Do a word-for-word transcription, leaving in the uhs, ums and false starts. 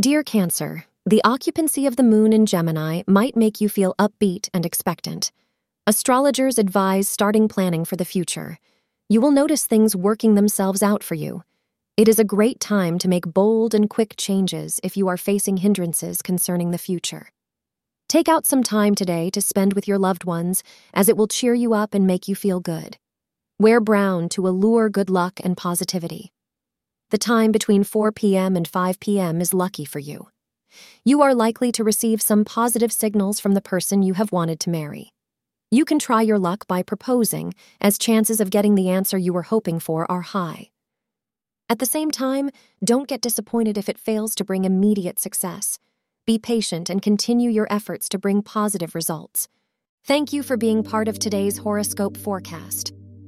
Dear Cancer, the occupancy of the moon in Gemini might make you feel upbeat and expectant. Astrologers advise starting planning for the future. You will notice things working themselves out for you. It is a great time to make bold and quick changes if you are facing hindrances concerning the future. Take out some time today to spend with your loved ones, as it will cheer you up and make you feel good. Wear brown to allure good luck and positivity. The time between four p m and five p m is lucky for you. You are likely to receive some positive signals from the person you have wanted to marry. You can try your luck by proposing, as chances of getting the answer you were hoping for are high. At the same time, don't get disappointed if it fails to bring immediate success. Be patient and continue your efforts to bring positive results. Thank you for being part of today's horoscope forecast.